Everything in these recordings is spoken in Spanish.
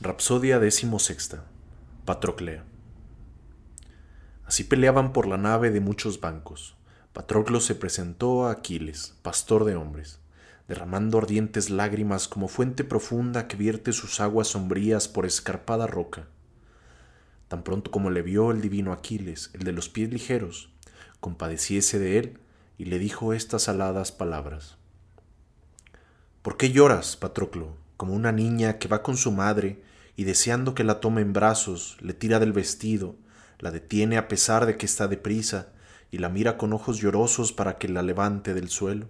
Rapsodia 16, Patroclea. Así peleaban por la nave de muchos bancos. Patroclo se presentó a Aquiles, pastor de hombres, derramando ardientes lágrimas como fuente profunda que vierte sus aguas sombrías por escarpada roca. Tan pronto como le vio el divino Aquiles, el de los pies ligeros, compadeciese de él y le dijo estas aladas palabras. ¿Por qué lloras, Patroclo, como una niña que va con su madre y deseando que la tome en brazos, le tira del vestido, la detiene a pesar de que está deprisa y la mira con ojos llorosos para que la levante del suelo?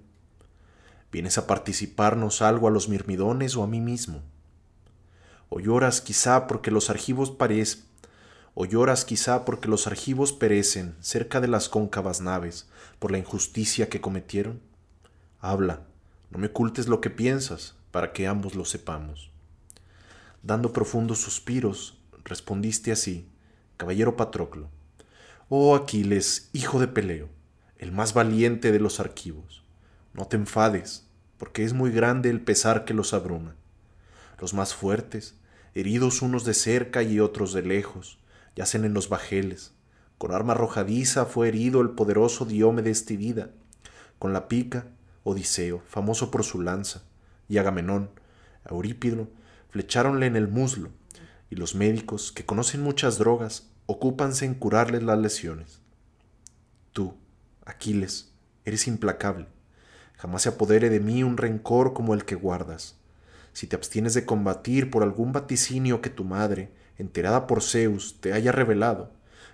¿Vienes a participarnos algo a los mirmidones o a mí mismo? ¿O lloras quizá porque los argivos perecen cerca de las cóncavas naves por la injusticia que cometieron? Habla, no me ocultes lo que piensas, para que ambos lo sepamos. Dando profundos suspiros, respondiste así, caballero Patroclo: Oh Aquiles, hijo de Peleo, el más valiente de los argivos, no te enfades, porque es muy grande el pesar que los abruma. Los más fuertes, heridos unos de cerca y otros de lejos, yacen en los bajeles. Con arma arrojadiza fue herido el poderoso Diomedes Tidida, con la pica Odiseo, famoso por su lanza, y Agamenón, Eurípilo, flecháronle en el muslo, y los médicos, que conocen muchas drogas, ocúpanse en curarles las lesiones. Tú, Aquiles, eres implacable. Jamás se apodere de mí un rencor como el que guardas. Si te abstienes de combatir por algún vaticinio que tu madre, enterada por Zeus, te haya revelado,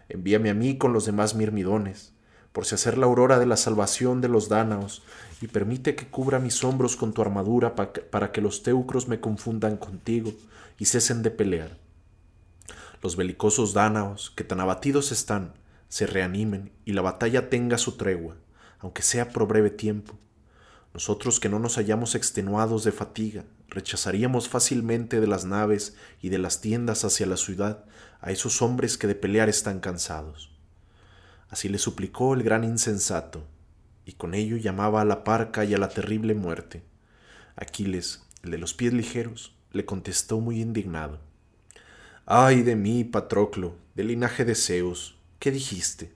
envíame a mí con los demás mirmidones, por si hacer la aurora de la salvación de los dánaos, y permite que cubra mis hombros con tu armadura para que los teucros me confundan contigo y cesen de pelear. Los belicosos dánaos, que tan abatidos están, se reanimen y la batalla tenga su tregua, aunque sea por breve tiempo. Nosotros que no nos hallamos extenuados de fatiga, rechazaríamos fácilmente de las naves y de las tiendas hacia la ciudad a esos hombres que de pelear están cansados. Así le suplicó el gran insensato, y con ello llamaba a la parca y a la terrible muerte. Aquiles, el de los pies ligeros, le contestó muy indignado: «¡Ay de mí, Patroclo, del linaje de Zeus! ¿Qué dijiste?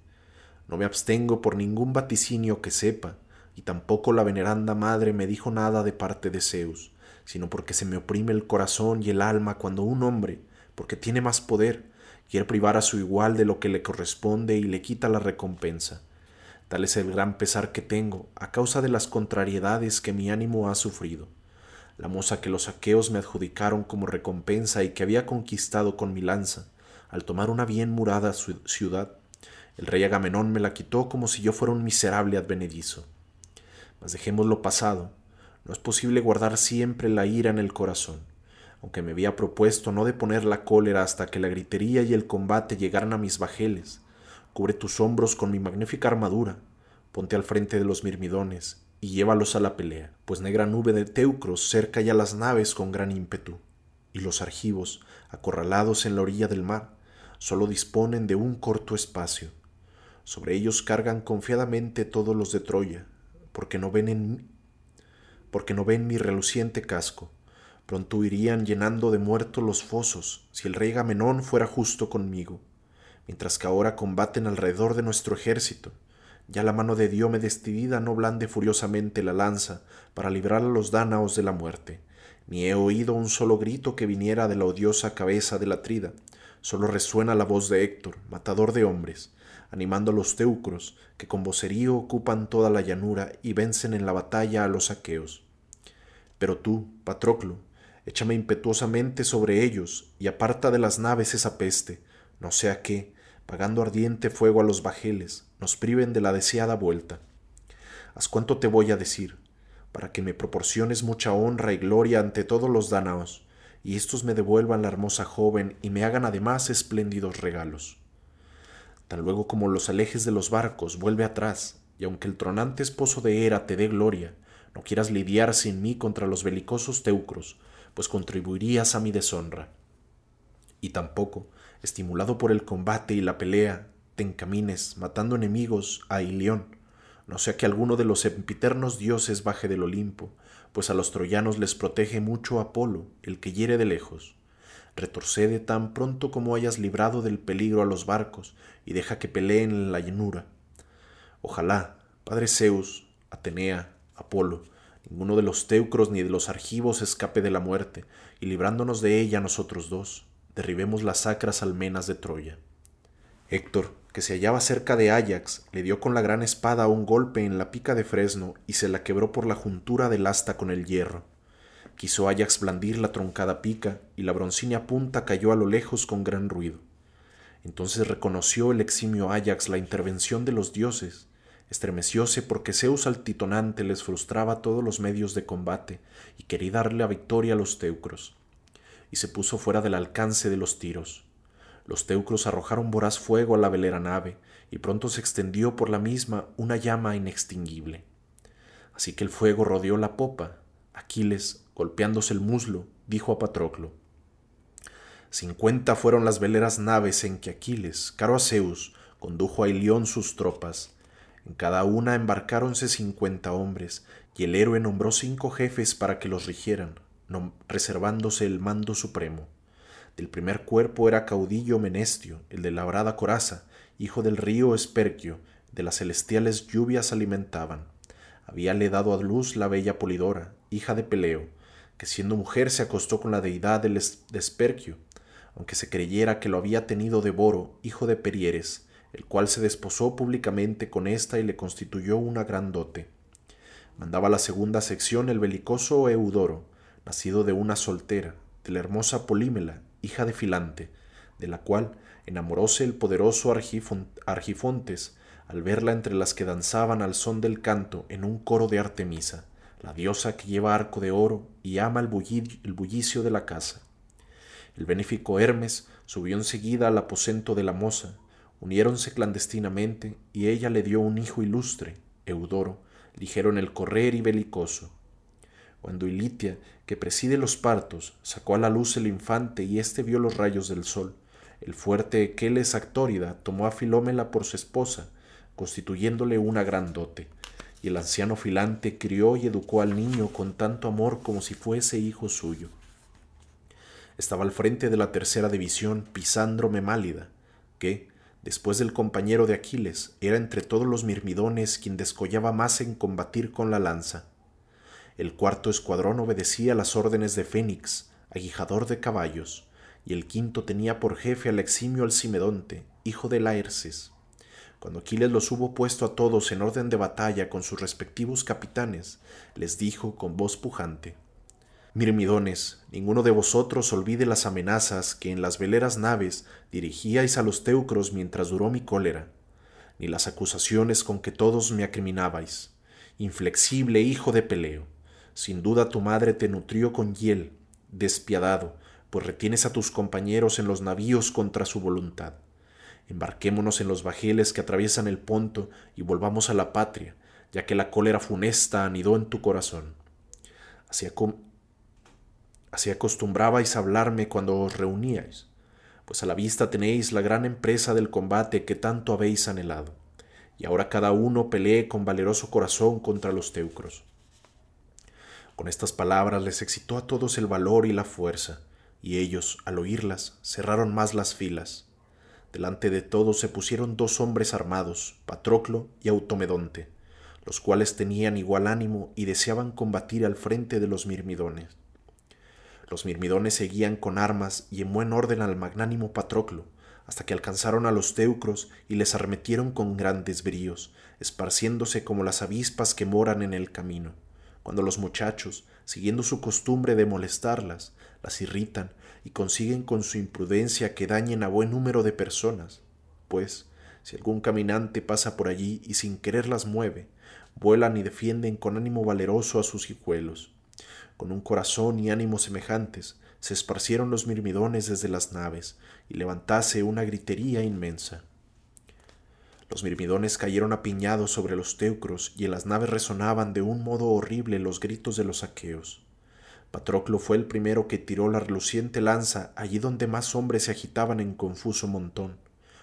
No me abstengo por ningún vaticinio que sepa, y tampoco la veneranda madre me dijo nada de parte de Zeus, sino porque se me oprime el corazón y el alma cuando un hombre, porque tiene más poder, quiere privar a su igual de lo que le corresponde y le quita la recompensa. Tal es el gran pesar que tengo a causa de las contrariedades que mi ánimo ha sufrido. La moza que los aqueos me adjudicaron como recompensa y que había conquistado con mi lanza, al tomar una bien murada ciudad, el rey Agamenón me la quitó como si yo fuera un miserable advenedizo. Mas dejemos lo pasado, no es posible guardar siempre la ira en el corazón. Aunque me había propuesto no deponer la cólera hasta que la gritería y el combate llegaran a mis bajeles, cubre tus hombros con mi magnífica armadura, ponte al frente de los mirmidones y llévalos a la pelea, pues negra nube de teucros cerca ya las naves con gran ímpetu, y los argivos, acorralados en la orilla del mar, solo disponen de un corto espacio. Sobre ellos cargan confiadamente todos los de Troya, porque no ven mi reluciente casco. Pronto irían llenando de muertos los fosos, si el rey Agamenón fuera justo conmigo. Mientras que ahora combaten alrededor de nuestro ejército, ya la mano de Diomedes Tidida no blande furiosamente la lanza para librar a los dánaos de la muerte, ni he oído un solo grito que viniera de la odiosa cabeza del Atrida. Solo resuena la voz de Héctor, matador de hombres, animando a los teucros, que con vocerío ocupan toda la llanura y vencen en la batalla a los aqueos. Pero tú, Patroclo, échame impetuosamente sobre ellos y aparta de las naves esa peste, no sea que, pagando ardiente fuego a los bajeles, nos priven de la deseada vuelta. Haz cuanto te voy a decir, para que me proporciones mucha honra y gloria ante todos los dánaos, y estos me devuelvan la hermosa joven y me hagan además espléndidos regalos». Tan luego como los alejes de los barcos, vuelve atrás, y aunque el tronante esposo de Hera te dé gloria, no quieras lidiar sin mí contra los belicosos teucros, pues contribuirías a mi deshonra. Y tampoco, estimulado por el combate y la pelea, te encamines, matando enemigos, a Ilión, no sea que alguno de los sempiternos dioses baje del Olimpo, pues a los troyanos les protege mucho Apolo, el que hiere de lejos. Retrocede tan pronto como hayas librado del peligro a los barcos y deja que peleen en la llanura. Ojalá, padre Zeus, Atenea, Apolo, ninguno de los teucros ni de los argivos escape de la muerte, y librándonos de ella nosotros dos, derribemos las sacras almenas de Troya. Héctor, que se hallaba cerca de Ajax, le dio con la gran espada un golpe en la pica de fresno y se la quebró por la juntura del asta con el hierro. Quiso Ajax blandir la troncada pica, y la broncínea punta cayó a lo lejos con gran ruido. Entonces reconoció el eximio Ajax la intervención de los dioses, estremecióse porque Zeus altitonante les frustraba todos los medios de combate, y quería darle la victoria a los teucros, y se puso fuera del alcance de los tiros. Los teucros arrojaron voraz fuego a la velera nave, y pronto se extendió por la misma una llama inextinguible. Así que el fuego rodeó la popa. Aquiles, golpeándose el muslo, dijo a Patroclo: 50 fueron las veleras naves en que Aquiles, caro a Zeus, condujo a Ilión sus tropas. En cada una embarcáronse 50 hombres, y el héroe nombró 5 jefes para que los rigieran, reservándose el mando supremo. Del primer cuerpo era caudillo Menestio, el de labrada coraza, hijo del río Esperquio, de las celestiales lluvias alimentaban. Habíale dado a luz la bella Polidora, hija de Peleo, que siendo mujer se acostó con la deidad de Esperquio, aunque se creyera que lo había tenido de Boro, hijo de Perieres, el cual se desposó públicamente con ésta y le constituyó una gran dote. Mandaba la segunda sección el belicoso Eudoro, nacido de una soltera, de la hermosa Polímela, hija de Filante, de la cual enamoróse el poderoso Argifontes al verla entre las que danzaban al son del canto en un coro de Artemisa, la diosa que lleva arco de oro y ama el bullicio de la casa. El benéfico Hermes subió enseguida al aposento de la moza, uniéronse clandestinamente y ella le dio un hijo ilustre, Eudoro, ligero en el correr y belicoso. Cuando Ilitia, que preside los partos, sacó a la luz el infante y éste vio los rayos del sol, el fuerte Equeles Actórida tomó a Filómela por su esposa, constituyéndole una gran dote. Y el anciano Filante crió y educó al niño con tanto amor como si fuese hijo suyo. Estaba al frente de la tercera división Pisandro Memálida, que, después del compañero de Aquiles, era entre todos los mirmidones quien descollaba más en combatir con la lanza. El cuarto escuadrón obedecía las órdenes de Fénix, aguijador de caballos, y el quinto tenía por jefe al eximio Alcimedonte, hijo de Laerces. Cuando Aquiles los hubo puesto a todos en orden de batalla con sus respectivos capitanes, les dijo con voz pujante: Mirmidones, ninguno de vosotros olvide las amenazas que en las veleras naves dirigíais a los teucros mientras duró mi cólera, ni las acusaciones con que todos me acriminabais. Inflexible hijo de Peleo, sin duda tu madre te nutrió con hiel, despiadado, pues retienes a tus compañeros en los navíos contra su voluntad. Embarquémonos en los bajeles que atraviesan el Ponto y volvamos a la patria, ya que la cólera funesta anidó en tu corazón. Así acostumbrabais a hablarme cuando os reuníais, pues a la vista tenéis la gran empresa del combate que tanto habéis anhelado, y ahora cada uno pelee con valeroso corazón contra los teucros. Con estas palabras les excitó a todos el valor y la fuerza, y ellos, al oírlas, cerraron más las filas. Delante de todos se pusieron 2 hombres armados, Patroclo y Automedonte, los cuales tenían igual ánimo y deseaban combatir al frente de los mirmidones. Los mirmidones seguían con armas y en buen orden al magnánimo Patroclo, hasta que alcanzaron a los teucros y les arremetieron con grandes bríos, esparciéndose como las avispas que moran en el camino, cuando los muchachos, siguiendo su costumbre de molestarlas, las irritan y consiguen con su imprudencia que dañen a buen número de personas, pues, si algún caminante pasa por allí y sin querer las mueve, vuelan y defienden con ánimo valeroso a sus hijuelos. Con un corazón y ánimo semejantes, se esparcieron los mirmidones desde las naves, y levantase una gritería inmensa. Los mirmidones cayeron apiñados sobre los teucros, y en las naves resonaban de un modo horrible los gritos de los aqueos. Patroclo fue el primero que tiró la reluciente lanza allí donde más hombres se agitaban en confuso montón,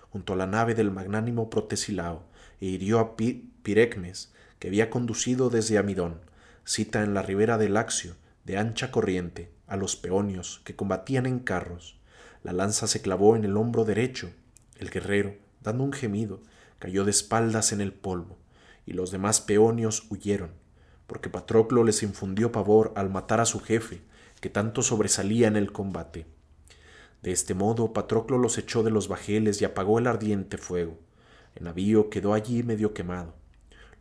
junto a la nave del magnánimo Protesilao, e hirió a Pirecmes, que había conducido desde Amidón, cita en la ribera del Laxio, de ancha corriente, a los peonios que combatían en carros, La lanza se clavó en el hombro derecho. El guerrero, dando un gemido, cayó de espaldas en el polvo, y los demás peonios huyeron, porque Patroclo les infundió pavor al matar a su jefe, que tanto sobresalía en el combate. De este modo Patroclo los echó de los bajeles y apagó el ardiente fuego. El navío quedó allí medio quemado.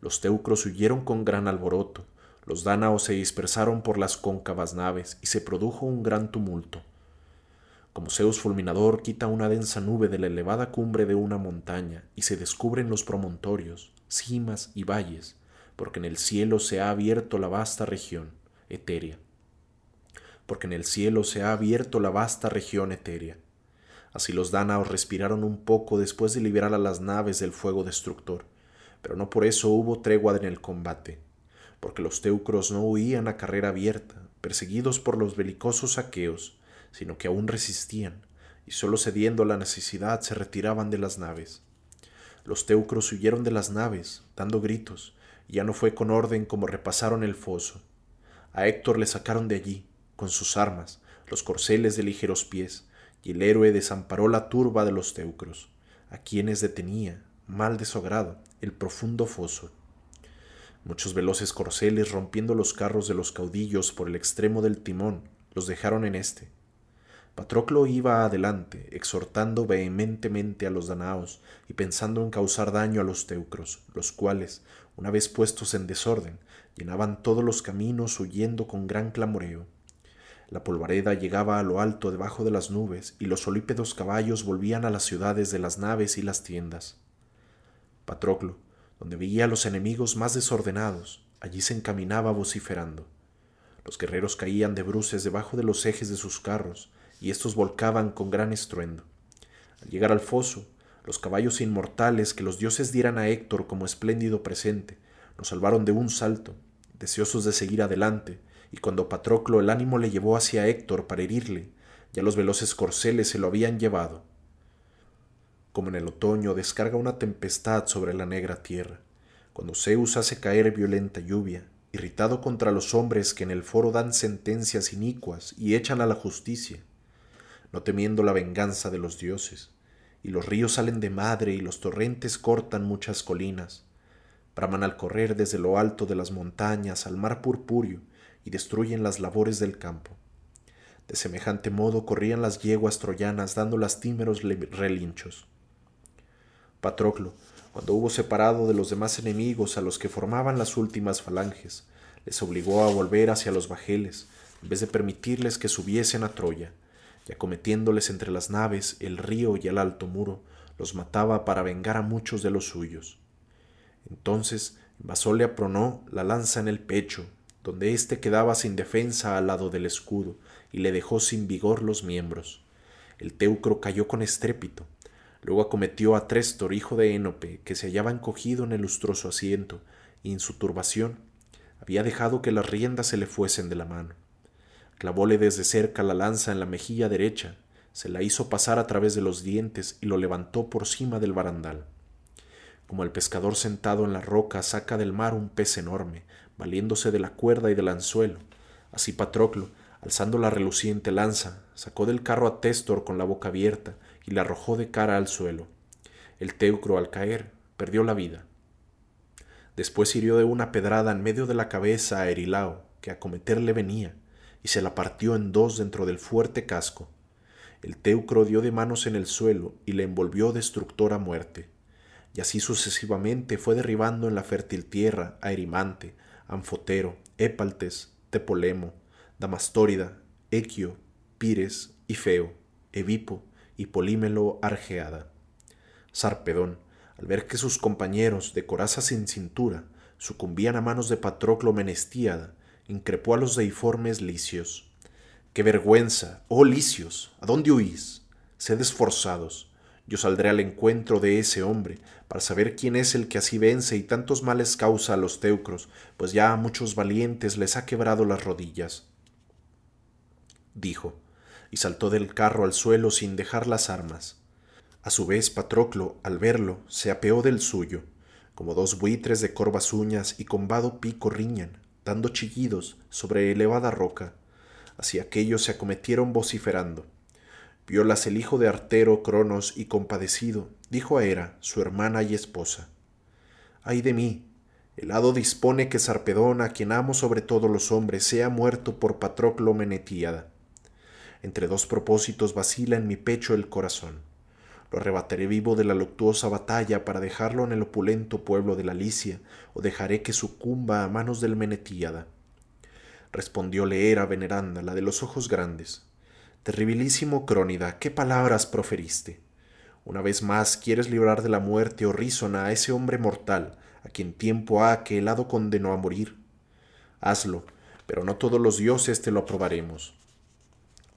Los teucros huyeron con gran alboroto, los dánaos se dispersaron por las cóncavas naves y se produjo un gran tumulto. Como Zeus fulminador quita una densa nube de la elevada cumbre de una montaña y se descubren los promontorios, cimas y valles, porque en el cielo se ha abierto la vasta región etérea. Así los dánaos respiraron un poco después de liberar a las naves del fuego destructor, pero no por eso hubo tregua en el combate, porque los teucros no huían a carrera abierta, perseguidos por los belicosos aqueos, sino que aún resistían, y solo cediendo a la necesidad se retiraban de las naves. Los teucros huyeron de las naves, dando gritos, y ya no fue con orden como repasaron el foso. A Héctor le sacaron de allí, con sus armas, los corceles de ligeros pies, y el héroe desamparó la turba de los teucros, a quienes detenía, mal de su agrado, el profundo foso. Muchos veloces corceles, rompiendo los carros de los caudillos por el extremo del timón, los dejaron en este. Patroclo iba adelante, exhortando vehementemente a los danaos y pensando en causar daño a los teucros, los cuales, una vez puestos en desorden, llenaban todos los caminos huyendo con gran clamoreo. La polvareda llegaba a lo alto debajo de las nubes y los olípedos caballos volvían a las ciudades de las naves y las tiendas. Patroclo, donde veía a los enemigos más desordenados, allí se encaminaba vociferando. Los guerreros caían de bruces debajo de los ejes de sus carros, y estos volcaban con gran estruendo. Al llegar al foso, los caballos inmortales que los dioses dieran a Héctor como espléndido presente, nos salvaron de un salto, deseosos de seguir adelante, y cuando Patroclo el ánimo le llevó hacia Héctor para herirle, ya los veloces corceles se lo habían llevado. Como en el otoño descarga una tempestad sobre la negra tierra, cuando Zeus hace caer violenta lluvia, irritado contra los hombres que en el foro dan sentencias inicuas y echan a la justicia, no temiendo la venganza de los dioses, y los ríos salen de madre y los torrentes cortan muchas colinas, braman al correr desde lo alto de las montañas al mar purpúreo y destruyen las labores del campo. De semejante modo corrían las yeguas troyanas dando lastimeros relinchos. Patroclo, cuando hubo separado de los demás enemigos a los que formaban las últimas falanges, les obligó a volver hacia los bajeles, en vez de permitirles que subiesen a Troya, y acometiéndoles entre las naves, el río y el alto muro, los mataba para vengar a muchos de los suyos. Entonces envasóle a Pronoo la lanza en el pecho, donde éste quedaba sin defensa al lado del escudo, y le dejó sin vigor los miembros. El teucro cayó con estrépito. Luego acometió a Tréstor, hijo de Enope, que se hallaba encogido en el lustroso asiento, y en su turbación había dejado que las riendas se le fuesen de la mano. Clavóle desde cerca la lanza en la mejilla derecha, se la hizo pasar a través de los dientes y lo levantó por cima del barandal. Como el pescador sentado en la roca saca del mar un pez enorme, valiéndose de la cuerda y del anzuelo, así Patroclo, alzando la reluciente lanza, sacó del carro a Téstor con la boca abierta y la arrojó de cara al suelo. El teucro, al caer, perdió la vida. Después hirió de una pedrada en medio de la cabeza a Erilao, que a acometerle venía, y se la partió en dos dentro del fuerte casco. El teucro dio de manos en el suelo y le envolvió destructora muerte. Y así sucesivamente fue derribando en la fértil tierra a Erimante, Anfotero, Épaltes, Tepolemo, Damastórida, Equio, Pires, Ifeo, Evipo y Polímelo Argeada. Sarpedón, al ver que sus compañeros de coraza sin cintura sucumbían a manos de Patroclo Menestíada, increpó a los deiformes licios. ¡Qué vergüenza! ¡Oh licios! ¿A dónde huís? Sed esforzados. Yo saldré al encuentro de ese hombre, para saber quién es el que así vence y tantos males causa a los teucros, pues ya a muchos valientes les ha quebrado las rodillas. Dijo, y saltó del carro al suelo sin dejar las armas. A su vez Patroclo, al verlo, se apeó del suyo, como dos buitres de corvas uñas y combado pico riñan, dando chillidos sobre elevada roca. Hacia aquellos se acometieron vociferando. Viólas el hijo de Artero, Cronos, y compadecido, dijo a Hera, su hermana y esposa: «¡Ay de mí! El hado dispone que Sarpedón, a quien amo sobre todos los hombres, sea muerto por Patroclo Menetíada. Entre dos propósitos vacila en mi pecho el corazón. Lo arrebataré vivo de la luctuosa batalla para dejarlo en el opulento pueblo de la Licia, o dejaré que sucumba a manos del Menetíada». Respondióle Hera veneranda, la de los ojos grandes: «Terribilísimo Crónida, ¿qué palabras proferiste? Una vez más quieres librar de la muerte horrísona a ese hombre mortal, a quien tiempo ha que el hado condenó a morir. Hazlo, pero no todos los dioses te lo aprobaremos.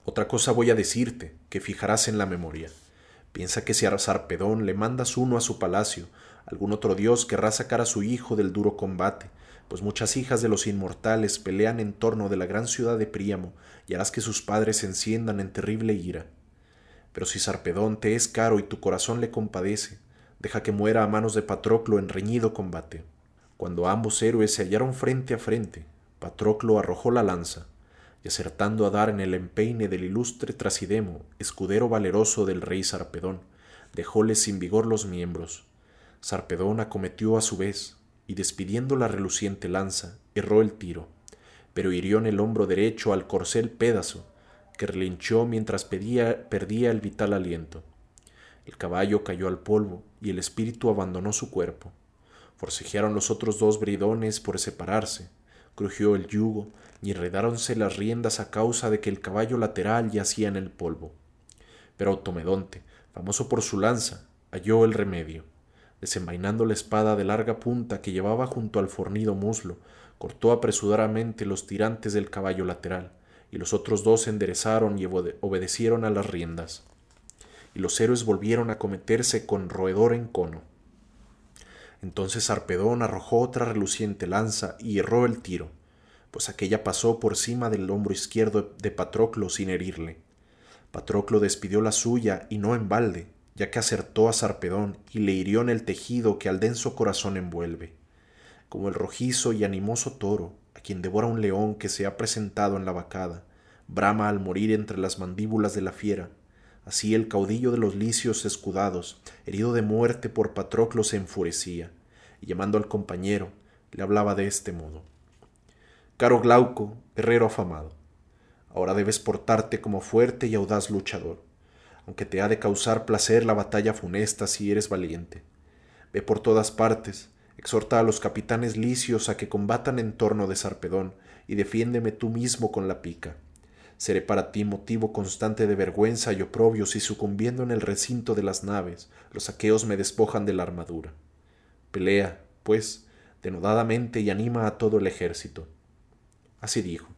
Otra cosa voy a decirte, que fijarás en la memoria. Piensa que si a Sarpedón le mandas uno a su palacio, algún otro dios querrá sacar a su hijo del duro combate, pues muchas hijas de los inmortales pelean en torno de la gran ciudad de Príamo, y harás que sus padres se enciendan en terrible ira. Pero si Sarpedón te es caro y tu corazón le compadece, deja que muera a manos de Patroclo en reñido combate». Cuando ambos héroes se hallaron frente a frente, Patroclo arrojó la lanza, y acertando a dar en el empeine del ilustre Trasidemo, escudero valeroso del rey Sarpedón, dejóle sin vigor los miembros. Sarpedón acometió a su vez, y despidiendo la reluciente lanza, erró el tiro, pero hirió en el hombro derecho al corcel Pédaso, que relinchó mientras perdía el vital aliento. El caballo cayó al polvo y el espíritu abandonó su cuerpo. Forcejearon los otros dos bridones por separarse, crujió el yugo y enredáronse las riendas a causa de que el caballo lateral yacía en el polvo. Pero Automedonte, famoso por su lanza, halló el remedio. Desenvainando la espada de larga punta que llevaba junto al fornido muslo, cortó apresuradamente los tirantes del caballo lateral, y los otros dos se enderezaron y obedecieron a las riendas. Y los héroes volvieron a acometerse con roedor encono. Entonces Sarpedón arrojó otra reluciente lanza y erró el tiro, pues aquella pasó por cima del hombro izquierdo de Patroclo sin herirle. Patroclo despidió la suya y no en balde, ya que acertó a Sarpedón y le hirió en el tejido que al denso corazón envuelve. Como el rojizo y animoso toro, a quien devora un león que se ha presentado en la vacada, brama al morir entre las mandíbulas de la fiera, así el caudillo de los licios escudados, herido de muerte por Patroclo, se enfurecía, y llamando al compañero, le hablaba de este modo: «Caro Glauco, guerrero afamado, ahora debes portarte como fuerte y audaz luchador, aunque te ha de causar placer la batalla funesta si eres valiente. Ve por todas partes, exhorta a los capitanes licios a que combatan en torno de Sarpedón, y defiéndeme tú mismo con la pica. Seré para ti motivo constante de vergüenza y oprobio si sucumbiendo en el recinto de las naves, los aqueos me despojan de la armadura. Pelea, pues, denodadamente y anima a todo el ejército». Así dijo,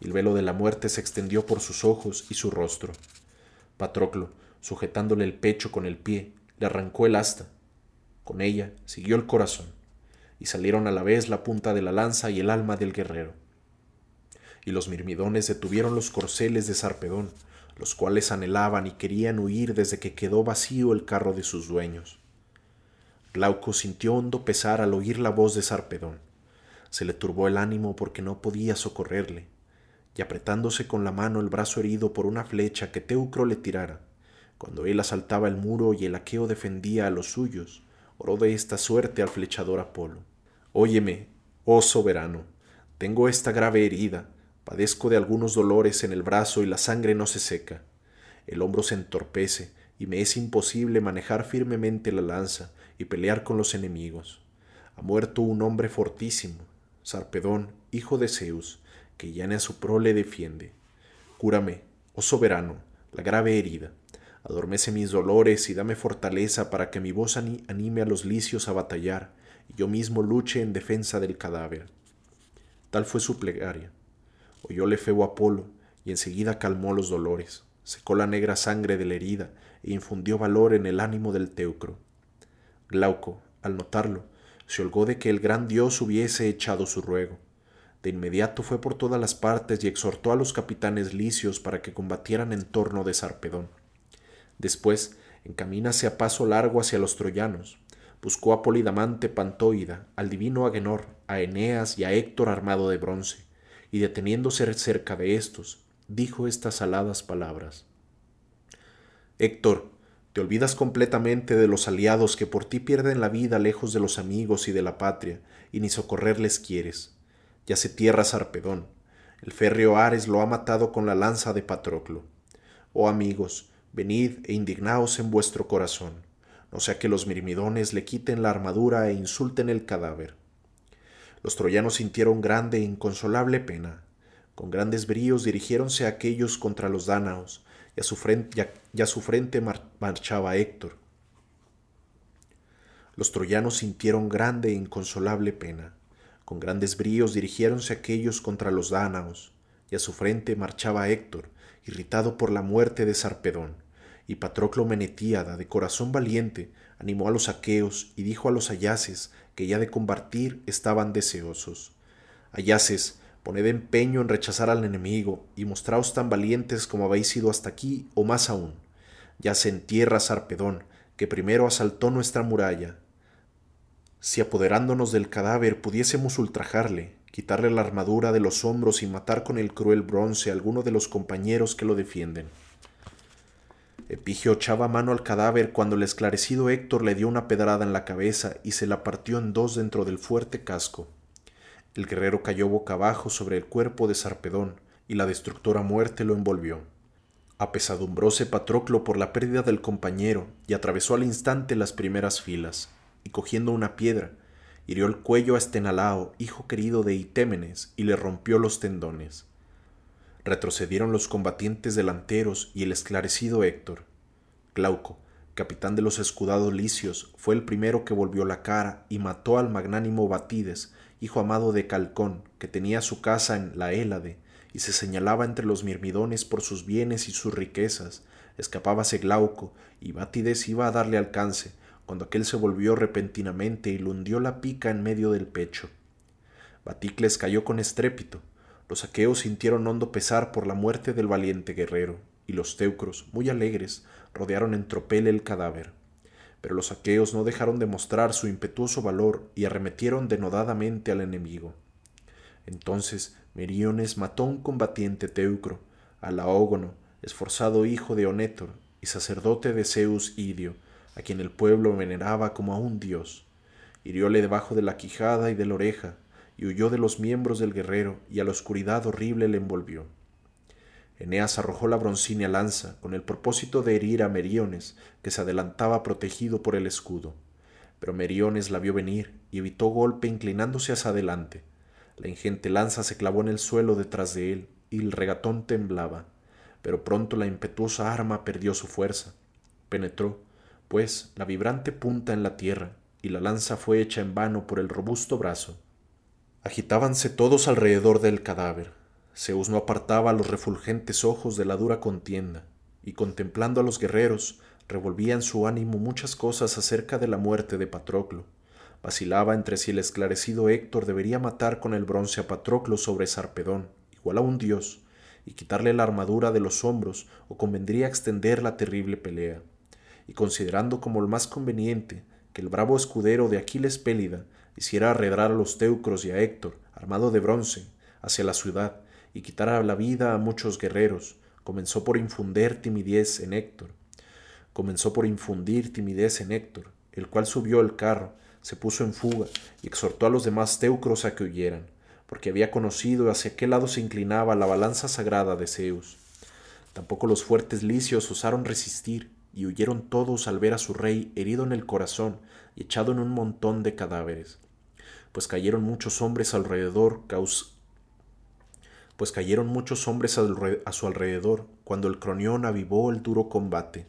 y el velo de la muerte se extendió por sus ojos y su rostro. Patroclo, sujetándole el pecho con el pie, le arrancó el asta. Con ella siguió el corazón, y salieron a la vez la punta de la lanza y el alma del guerrero. Y los mirmidones detuvieron los corceles de Sarpedón, los cuales anhelaban y querían huir desde que quedó vacío el carro de sus dueños. Glauco sintió hondo pesar al oír la voz de Sarpedón. Se le turbó el ánimo porque no podía socorrerle, y apretándose con la mano el brazo herido por una flecha que Teucro le tirara, cuando él asaltaba el muro y el aqueo defendía a los suyos, oró de esta suerte al flechador Apolo: «Óyeme, oh soberano, tengo esta grave herida, padezco de algunos dolores en el brazo y la sangre no se seca. El hombro se entorpece y me es imposible manejar firmemente la lanza y pelear con los enemigos. Ha muerto un hombre fortísimo, Sarpedón, hijo de Zeus, que ya a su prole defiende. Cúrame, oh soberano, la grave herida. Adormece mis dolores y dame fortaleza para que mi voz anime a los licios a batallar y yo mismo luche en defensa del cadáver». Tal fue su plegaria. Oyóle feo Apolo, y enseguida calmó los dolores, secó la negra sangre de la herida e infundió valor en el ánimo del Teucro. Glauco, al notarlo, se holgó de que el gran dios hubiese echado su ruego. De inmediato fue por todas las partes y exhortó a los capitanes licios para que combatieran en torno de Sarpedón. Después, encamínase a paso largo hacia los troyanos. Buscó a Polidamante Pantoida, al divino Agenor, a Eneas y a Héctor armado de bronce, y deteniéndose cerca de éstos, dijo estas aladas palabras: Héctor, te olvidas completamente de los aliados que por ti pierden la vida lejos de los amigos y de la patria, y ni socorrerles quieres. Yace tierra Sarpedón. El férreo Ares lo ha matado con la lanza de Patroclo. Oh amigos, venid e indignaos en vuestro corazón, no sea que los mirmidones le quiten la armadura e insulten el cadáver. Los troyanos sintieron grande e inconsolable pena. Con grandes bríos dirigiéronse aquellos contra los dánaos, y a su frente marchaba Héctor. Los troyanos sintieron grande e inconsolable pena. Con grandes bríos dirigiéronse aquellos contra los dánaos, y a su frente marchaba Héctor, irritado por la muerte de Sarpedón. Y Patroclo Menetíada, de corazón valiente, animó a los aqueos y dijo a los ayaces que ya de combatir estaban deseosos. Ayaces, poned empeño en rechazar al enemigo, y mostraos tan valientes como habéis sido hasta aquí, o más aún. Yace en tierra Sarpedón, que primero asaltó nuestra muralla. Si apoderándonos del cadáver pudiésemos ultrajarle, quitarle la armadura de los hombros y matar con el cruel bronce a alguno de los compañeros que lo defienden. Epigio echaba mano al cadáver cuando el esclarecido Héctor le dio una pedrada en la cabeza y se la partió en dos dentro del fuerte casco. El guerrero cayó boca abajo sobre el cuerpo de Sarpedón, y la destructora muerte lo envolvió. Apesadumbróse Patroclo por la pérdida del compañero, y atravesó al instante las primeras filas, y cogiendo una piedra, hirió el cuello a Estenalao, hijo querido de Itémenes, y le rompió los tendones. Retrocedieron los combatientes delanteros y el esclarecido Héctor. Glauco, capitán de los escudados licios, fue el primero que volvió la cara y mató al magnánimo Batides, hijo amado de Calcón, que tenía su casa en la Hélade, y se señalaba entre los mirmidones por sus bienes y sus riquezas. Escapábase Glauco, y Bátides iba a darle alcance, cuando aquél se volvió repentinamente y le hundió la pica en medio del pecho. Baticles cayó con estrépito. Los aqueos sintieron hondo pesar por la muerte del valiente guerrero, y los teucros, muy alegres, rodearon en tropel el cadáver. Pero los aqueos no dejaron de mostrar su impetuoso valor y arremetieron denodadamente al enemigo. Entonces Meriones mató a un combatiente teucro, a Laógono, esforzado hijo de Onétor y sacerdote de Zeus Idio, a quien el pueblo veneraba como a un dios. Hirióle debajo de la quijada y de la oreja, y huyó de los miembros del guerrero, y a la oscuridad horrible le envolvió. Eneas arrojó la broncínea lanza con el propósito de herir a Meriones, que se adelantaba protegido por el escudo. Pero Meriones la vio venir y evitó golpe inclinándose hacia adelante. La ingente lanza se clavó en el suelo detrás de él y el regatón temblaba, pero pronto la impetuosa arma perdió su fuerza. Penetró, pues, la vibrante punta en la tierra y la lanza fue hecha en vano por el robusto brazo. Agitábanse todos alrededor del cadáver. Zeus no apartaba los refulgentes ojos de la dura contienda, y contemplando a los guerreros, revolvía en su ánimo muchas cosas acerca de la muerte de Patroclo. Vacilaba entre si el esclarecido Héctor debería matar con el bronce a Patroclo sobre Sarpedón, igual a un dios, y quitarle la armadura de los hombros, o convendría extender la terrible pelea. Y considerando como el más conveniente que el bravo escudero de Aquiles Pélida hiciera arredrar a los teucros y a Héctor, armado de bronce, hacia la ciudad, y quitara la vida a muchos guerreros, comenzó por infundir timidez en Héctor, el cual subió el carro, se puso en fuga y exhortó a los demás teucros a que huyeran, porque había conocido hacia qué lado se inclinaba la balanza sagrada de Zeus. Tampoco los fuertes licios osaron resistir, y huyeron todos al ver a su rey herido en el corazón y echado en un montón de cadáveres, pues cayeron muchos hombres a su alrededor, cuando el cronión avivó el duro combate.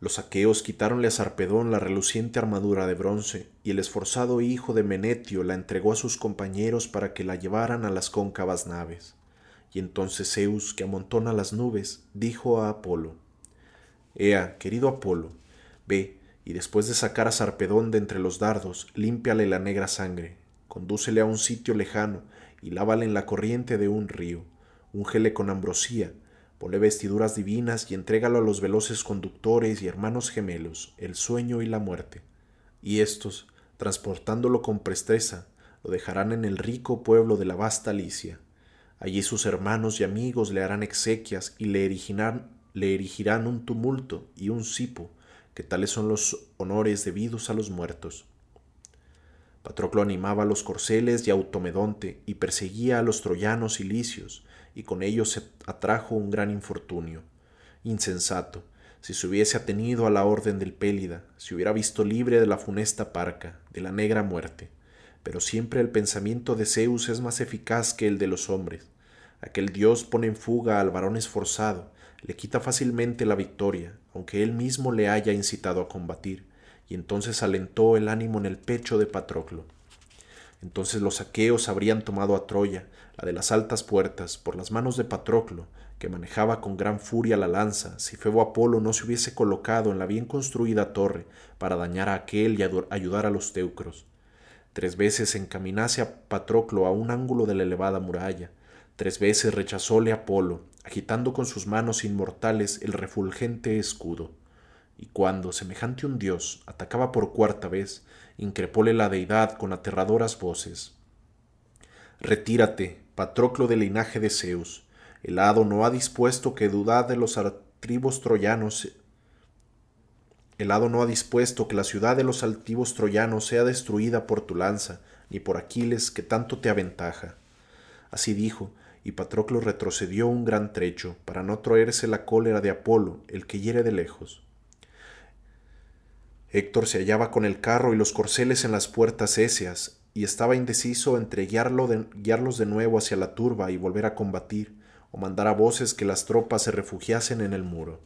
Los aqueos quitáronle a Sarpedón la reluciente armadura de bronce, y el esforzado hijo de Menetio la entregó a sus compañeros para que la llevaran a las cóncavas naves. Y entonces Zeus, que amontona las nubes, dijo a Apolo: «Ea, querido Apolo, ve, y después de sacar a Sarpedón de entre los dardos, límpiale la negra sangre, condúcele a un sitio lejano, y lávale en la corriente de un río, úngele con ambrosía, ponle vestiduras divinas y entrégalo a los veloces conductores y hermanos gemelos, el sueño y la muerte. Y estos, transportándolo con presteza, lo dejarán en el rico pueblo de la vasta Licia. Allí sus hermanos y amigos le harán exequias y le erigiran le erigirán un tumulto y un cipo, que tales son los honores debidos a los muertos. Patroclo animaba a los corceles y a Automedonte, y perseguía a los troyanos y licios, y con ellos se atrajo un gran infortunio. Insensato, si se hubiese atenido a la orden del Pélida, se hubiera visto libre de la funesta parca, de la negra muerte. Pero siempre el pensamiento de Zeus es más eficaz que el de los hombres. Aquel dios pone en fuga al varón esforzado, le quita fácilmente la victoria, aunque él mismo le haya incitado a combatir, y entonces alentó el ánimo en el pecho de Patroclo. Entonces los aqueos habrían tomado a Troya, la de las altas puertas, por las manos de Patroclo, que manejaba con gran furia la lanza, si Febo Apolo no se hubiese colocado en la bien construida torre para dañar a aquel y ayudar a los teucros. Tres veces encaminase a Patroclo a un ángulo de la elevada muralla, tres veces rechazóle a Apolo, agitando con sus manos inmortales el refulgente escudo. Y cuando, semejante un dios, atacaba por cuarta vez, increpóle la deidad con aterradoras voces. «Retírate, Patroclo del linaje de Zeus. El hado no ha dispuesto que la ciudad de los altivos troyanos sea destruida por tu lanza, ni por Aquiles que tanto te aventaja». Así dijo, y Patroclo retrocedió un gran trecho, para no traerse la cólera de Apolo, el que hiere de lejos. Héctor se hallaba con el carro y los corceles en las puertas éseas, y estaba indeciso entre guiarlos de nuevo hacia la turba y volver a combatir, o mandar a voces que las tropas se refugiasen en el muro.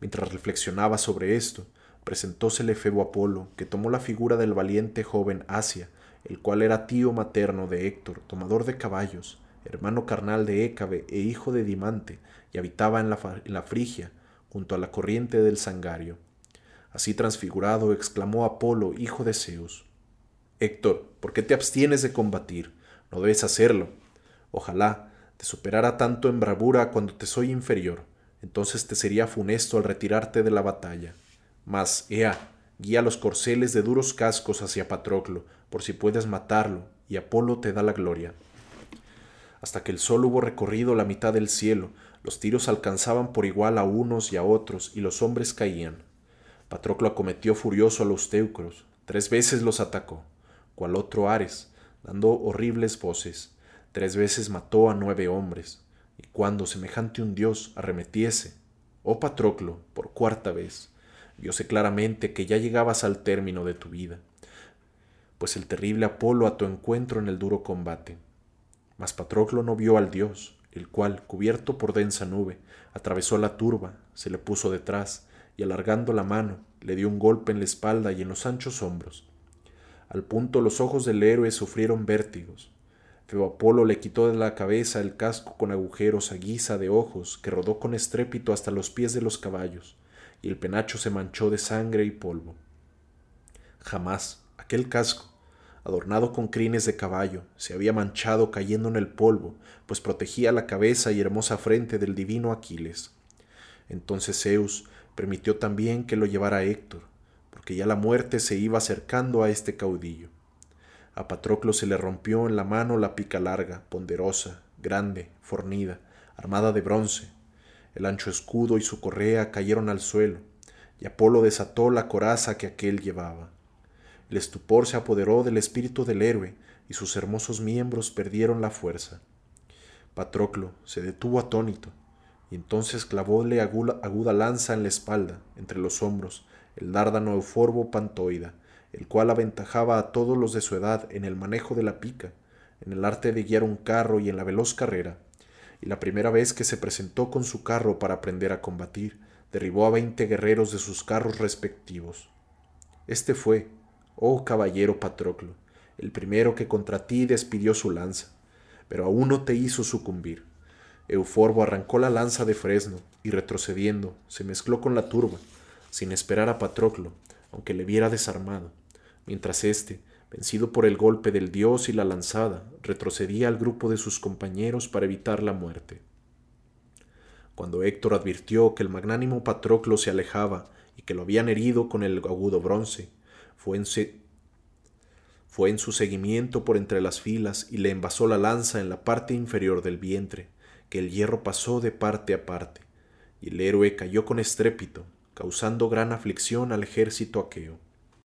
Mientras reflexionaba sobre esto, presentósele Febo Apolo, que tomó la figura del valiente joven Asia, el cual era tío materno de Héctor, domador de caballos, hermano carnal de Hécabe e hijo de Dimante, y habitaba en la Frigia, junto a la corriente del Sangario. Así transfigurado, exclamó Apolo, hijo de Zeus: «Héctor, ¿por qué te abstienes de combatir? No debes hacerlo. Ojalá te superara tanto en bravura cuando te soy inferior. Entonces te sería funesto al retirarte de la batalla. Mas, ea, guía los corceles de duros cascos hacia Patroclo, por si puedes matarlo, y Apolo te da la gloria». Hasta que el sol hubo recorrido la mitad del cielo, los tiros alcanzaban por igual a unos y a otros, y los hombres caían. Patroclo acometió furioso a los teucros, tres veces los atacó, cual otro Ares, dando horribles voces, tres veces mató a 9 hombres, y cuando semejante un dios arremetiese, oh Patroclo, por cuarta vez, vióse claramente que ya llegabas al término de tu vida, pues el terrible Apolo a tu encuentro en el duro combate. Mas Patroclo no vio al dios, el cual, cubierto por densa nube, atravesó la turba, se le puso detrás, y alargando la mano, le dio un golpe en la espalda y en los anchos hombros. Al punto los ojos del héroe sufrieron vértigos. Febo Apolo le quitó de la cabeza el casco con agujeros a guisa de ojos que rodó con estrépito hasta los pies de los caballos, y el penacho se manchó de sangre y polvo. Jamás aquel casco, adornado con crines de caballo, se había manchado cayendo en el polvo, pues protegía la cabeza y hermosa frente del divino Aquiles. Entonces Zeus permitió también que lo llevara Héctor, porque ya la muerte se iba acercando a este caudillo. A Patroclo se le rompió en la mano la pica larga, ponderosa, grande, fornida, armada de bronce. El ancho escudo y su correa cayeron al suelo, y Apolo desató la coraza que aquél llevaba. El estupor se apoderó del espíritu del héroe, y sus hermosos miembros perdieron la fuerza. Patroclo se detuvo atónito, y entonces clavóle aguda lanza en la espalda, entre los hombros, el dárdano euforbo pantoida, el cual aventajaba a todos los de su edad en el manejo de la pica, en el arte de guiar un carro y en la veloz carrera, y la primera vez que se presentó con su carro para aprender a combatir, derribó a 20 guerreros de sus carros respectivos. Este fue, oh caballero Patroclo, el primero que contra ti despidió su lanza, pero aún no te hizo sucumbir. Euforbo arrancó la lanza de Fresno y retrocediendo se mezcló con la turba, sin esperar a Patroclo, aunque le viera desarmado, mientras éste, vencido por el golpe del dios y la lanzada, retrocedía al grupo de sus compañeros para evitar la muerte. Cuando Héctor advirtió que el magnánimo Patroclo se alejaba y que lo habían herido con el agudo bronce, fue en su seguimiento por entre las filas y le envasó la lanza en la parte inferior del vientre, que el hierro pasó de parte a parte, y el héroe cayó con estrépito, causando gran aflicción al ejército aqueo.